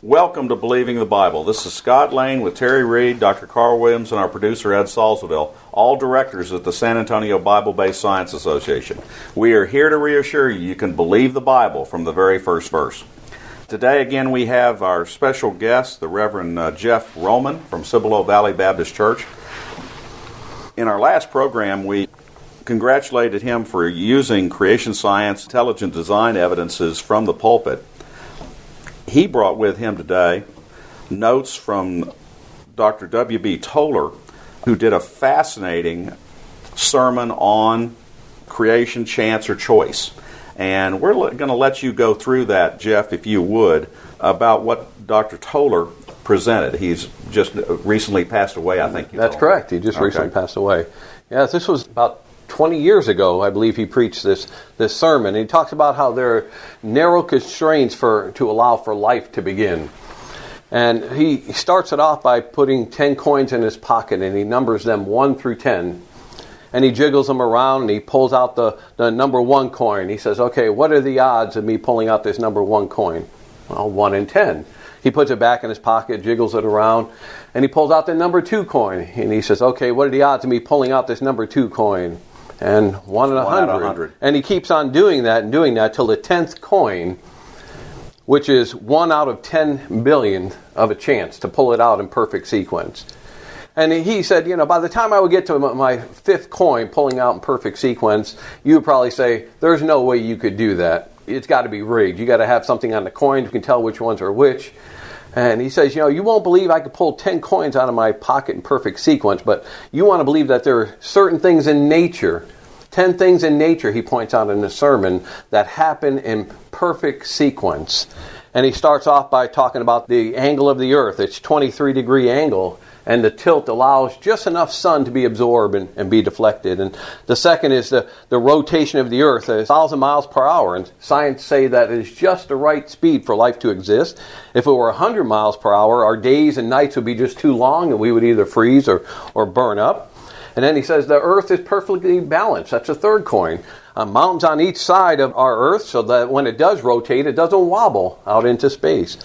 Welcome to Believing the Bible. This is Scott Lane with Terry Reed, Dr. Carl Williams, and our producer Ed Salzadil, all directors at the San Antonio Bible-Based Science Association. We are here to reassure you can believe the Bible from the very first verse. Today again we have our special guest, the Reverend Jeff Roman from Cibolo Valley Baptist Church. In our last program we congratulated him for using creation science, intelligent design evidences from the pulpit. He brought with him today notes from Dr. W.B. Toler, who did a fascinating sermon on creation, chance, or choice. And we're going to let you go through that, Jeff, if you would, about what Dr. Toler presented. He's just recently passed away, I think. That's correct. He just recently passed away. Yes, this was about 20 years ago, I believe he preached this sermon. He talks about how there are narrow constraints to allow for life to begin. And he starts it off by putting 10 coins in his pocket, and he numbers them 1 through 10. And he jiggles them around, and he pulls out the number 1 coin. He says, okay, what are the odds of me pulling out this number 1 coin? Well, 1 in 10. He puts it back in his pocket, jiggles it around, and he pulls out the number 2 coin. And he says, okay, what are the odds of me pulling out this number 2 coin? And 1 in 100. And he keeps on doing that till the 10th coin, which is 1 out of 10 billion of a chance to pull it out in perfect sequence. And he said, by the time I would get to my 5th coin pulling out in perfect sequence, you would probably say, there's no way you could do that. It's got to be rigged. You got to have something on the coins. You can tell which ones are which. And he says, you won't believe I could pull 10 coins out of my pocket in perfect sequence, but you want to believe that there are certain things in nature, 10 things in nature, he points out in the sermon, that happen in perfect sequence. And he starts off by talking about the angle of the earth. It's 23-degree angle, and the tilt allows just enough sun to be absorbed and be deflected. And the second is the rotation of the earth at 1,000 miles per hour. And science say that is just the right speed for life to exist. If it were 100 miles per hour, our days and nights would be just too long, and we would either freeze or burn up. And then he says the earth is perfectly balanced. That's the third coin. Mountains on each side of our earth so that when it does rotate, it doesn't wobble out into space.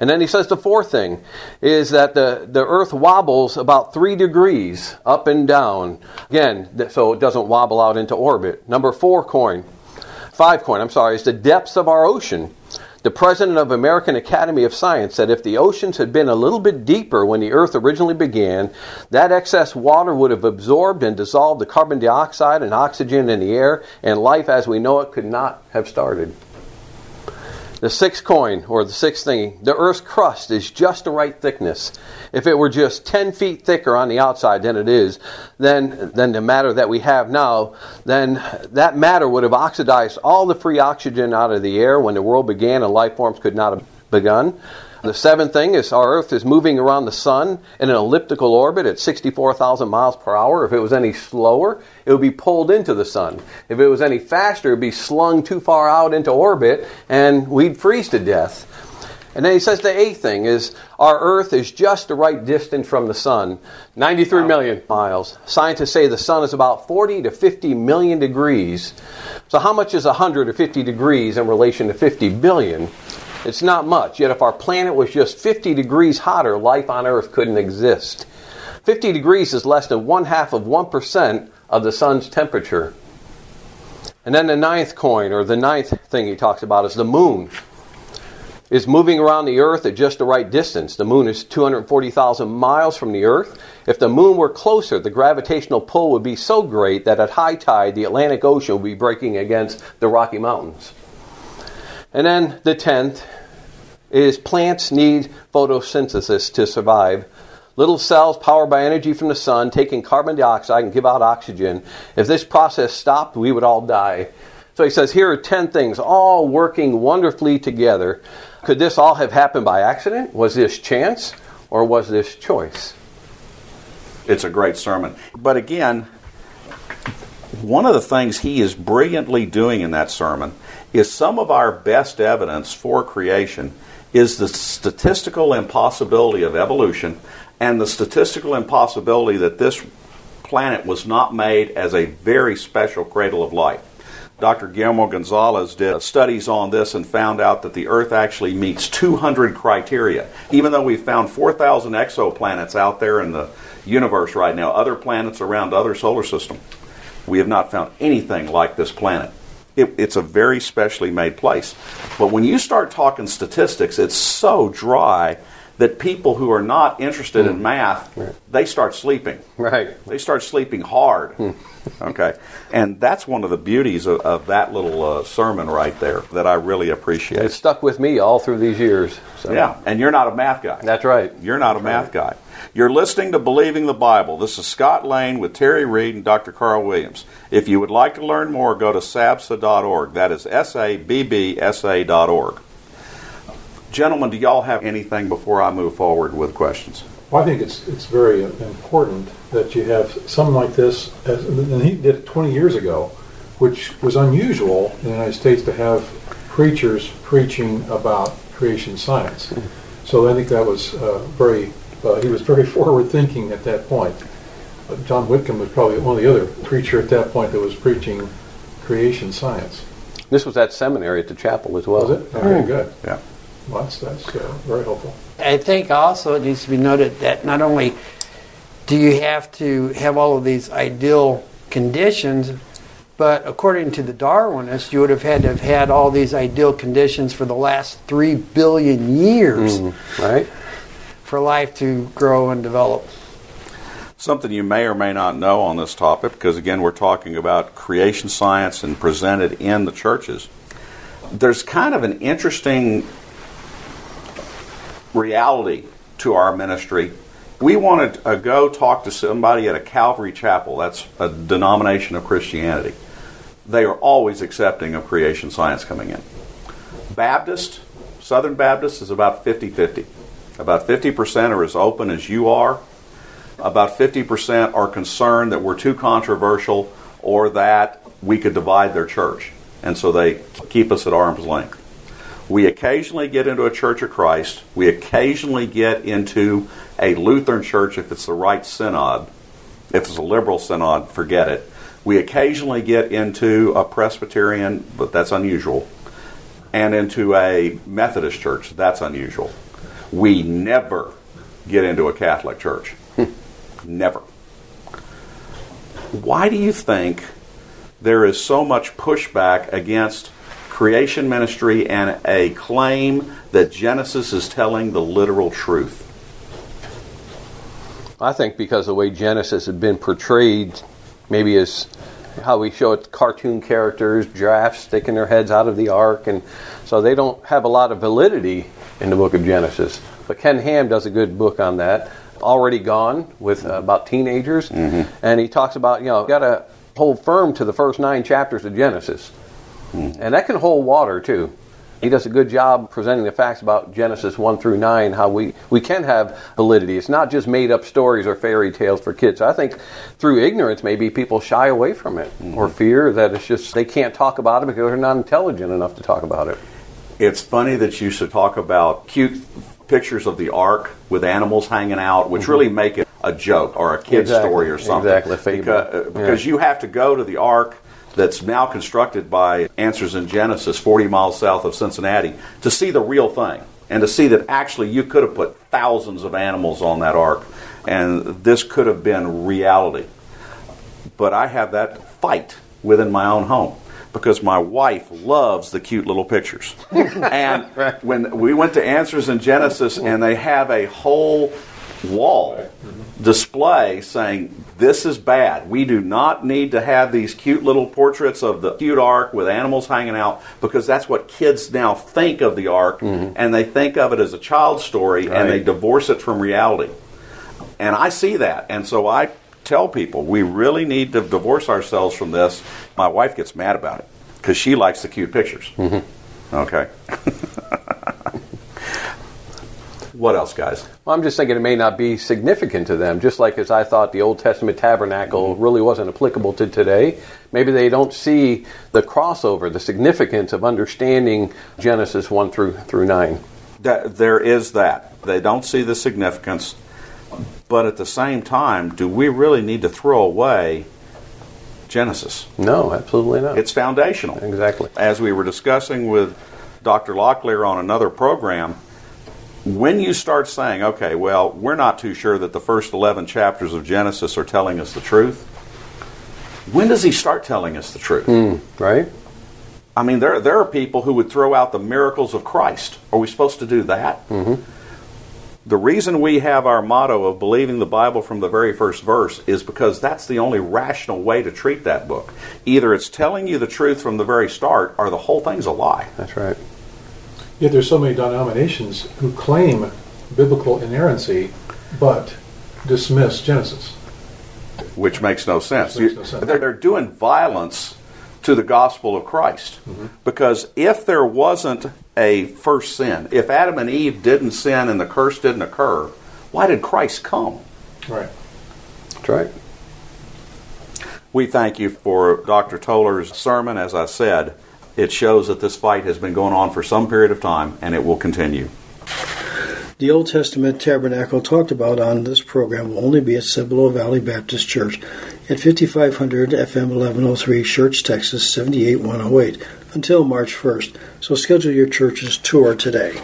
And then he says the fourth thing is that the earth wobbles about 3 degrees up and down. Again, so it doesn't wobble out into orbit. Number 5 coin, is the depths of our ocean. The president of American Academy of Science said if the oceans had been a little bit deeper when the Earth originally began, that excess water would have absorbed and dissolved the carbon dioxide and oxygen in the air, and life as we know it could not have started. The 6th thing, the Earth's crust is just the right thickness. If it were just 10 feet thicker on the outside than it is, than the matter that we have now, then that matter would have oxidized all the free oxygen out of the air when the world began and life forms could not have begun. The 7th thing is our Earth is moving around the sun in an elliptical orbit at 64,000 miles per hour. If it was any slower, it would be pulled into the sun. If it was any faster, it would be slung too far out into orbit, and we'd freeze to death. And then he says the 8th thing is our Earth is just the right distance from the sun, 93 million miles. Scientists say the sun is about 40 to 50 million degrees. So how much is 150 degrees in relation to 50 billion? It's not much. Yet if our planet was just 50 degrees hotter, life on Earth couldn't exist. 50 degrees is less than 0.5% of the sun's temperature. And then the 9th thing he talks about is the moon. It's moving around the Earth at just the right distance. The moon is 240,000 miles from the Earth. If the moon were closer, the gravitational pull would be so great that at high tide, the Atlantic Ocean would be breaking against the Rocky Mountains. And then the 10th is plants need photosynthesis to survive. Little cells powered by energy from the sun, taking carbon dioxide and give out oxygen. If this process stopped, we would all die. So he says, here are 10 things all working wonderfully together Could this all have happened by accident? Was this chance or was this choice? It's a great sermon. But again, one of the things he is brilliantly doing in that sermon is some of our best evidence for creation is the statistical impossibility of evolution and the statistical impossibility that this planet was not made as a very special cradle of life. Dr. Guillermo Gonzalez did studies on this and found out that the Earth actually meets 200 criteria. Even though we've found 4,000 exoplanets out there in the universe right now, other planets around other solar systems, we have not found anything like this planet. It's a very specially made place. But when you start talking statistics, it's so dry that people who are not interested in math, they start sleeping. Right. They start sleeping hard. Okay. And that's one of the beauties of that little sermon right there that I really appreciate. It stuck with me all through these years. So. Yeah. And you're not a math guy. That's right. You're not a math guy. You're listening to Believing the Bible. This is Scott Lane with Terry Reed and Dr. Carl Williams. If you would like to learn more, go to sabsa.org. That is SABBSA.org. Gentlemen, do y'all have anything before I move forward with questions? Well, I think it's very important that you have something like this. And he did it 20 years ago, which was unusual in the United States to have preachers preaching about creation science. So I think that was he was very forward-thinking at that point. John Whitcomb was probably one of the other preacher at that point that was preaching creation science. This was at seminary at the chapel as well. Was it? Oh, very good. Yeah. That's very helpful. I think also it needs to be noted that not only do you have to have all of these ideal conditions, but according to the Darwinists, you would have had all these ideal conditions for the last 3 billion years, right? For life to grow and develop. Something you may or may not know on this topic, because again, we're talking about creation science and presented in the churches. There's kind of an interesting reality to our ministry. We want to go talk to somebody at a Calvary Chapel. That's a denomination of Christianity. They are always accepting of creation science coming in. Baptist, Southern Baptist is about 50-50. About 50% are as open as you are. About 50% are concerned that we're too controversial or that we could divide their church. And so they keep us at arm's length. We occasionally get into a Church of Christ. We occasionally get into a Lutheran church if it's the right synod. If it's a liberal synod, forget it. We occasionally get into a Presbyterian, but that's unusual, and into a Methodist church. That's unusual. We never get into a Catholic church. Never. Why do you think there is so much pushback against creation ministry and a claim that Genesis is telling the literal truth? I think because the way Genesis had been portrayed, maybe as how we show it, cartoon characters, giraffes sticking their heads out of the ark, and so they don't have a lot of validity in the book of Genesis. But Ken Ham does a good book on that, Already Gone, with about teenagers, and he talks about, got to hold firm to the first 9 chapters of Genesis. And that can hold water, too. He does a good job presenting the facts about Genesis 1 through 9, how we can have validity. It's not just made-up stories or fairy tales for kids. I think through ignorance, maybe people shy away from it or fear that it's just they can't talk about it because they're not intelligent enough to talk about it. It's funny that you should talk about cute pictures of the ark with animals hanging out, which really make it a joke or a kid's story or something. Exactly. Because you have to go to the ark that's now constructed by Answers in Genesis, 40 miles south of Cincinnati, to see the real thing and to see that actually you could have put thousands of animals on that ark and this could have been reality. But I have that fight within my own home because my wife loves the cute little pictures. And when we went to Answers in Genesis and they have a whole wall display saying this is bad. We do not need to have these cute little portraits of the cute ark with animals hanging out because that's what kids now think of the ark, and they think of it as a child story, and they divorce it from reality. And I see that, and so I tell people we really need to divorce ourselves from this. My wife gets mad about it because she likes the cute pictures. Okay. What else, guys? Well, I'm just thinking it may not be significant to them, just like as I thought the Old Testament tabernacle really wasn't applicable to today. Maybe they don't see the crossover, the significance of understanding Genesis 1 through 9. There is that. They don't see the significance. But at the same time, do we really need to throw away Genesis? No, absolutely not. It's foundational. Exactly. As we were discussing with Dr. Locklear on another program, when you start saying, okay, well, we're not too sure that the first 11 chapters of Genesis are telling us the truth, when does he start telling us the truth? Right? I mean, there are people who would throw out the miracles of Christ. Are we supposed to do that? Mm-hmm. The reason we have our motto of believing the Bible from the very first verse is because that's the only rational way to treat that book. Either it's telling you the truth from the very start, or the whole thing's a lie. That's right. Yet there's so many denominations who claim biblical inerrancy, but dismiss Genesis. Which makes no sense. They're doing violence to the gospel of Christ. Mm-hmm. Because if there wasn't a first sin, if Adam and Eve didn't sin and the curse didn't occur, why did Christ come? Right. That's right. We thank you for Dr. Toler's sermon. As I said, it shows that this fight has been going on for some period of time, and it will continue. The Old Testament tabernacle talked about on this program will only be at Cibolo Valley Baptist Church at 5500 FM 1103 Church, Texas 78108 until March 1st. So schedule your church's tour today.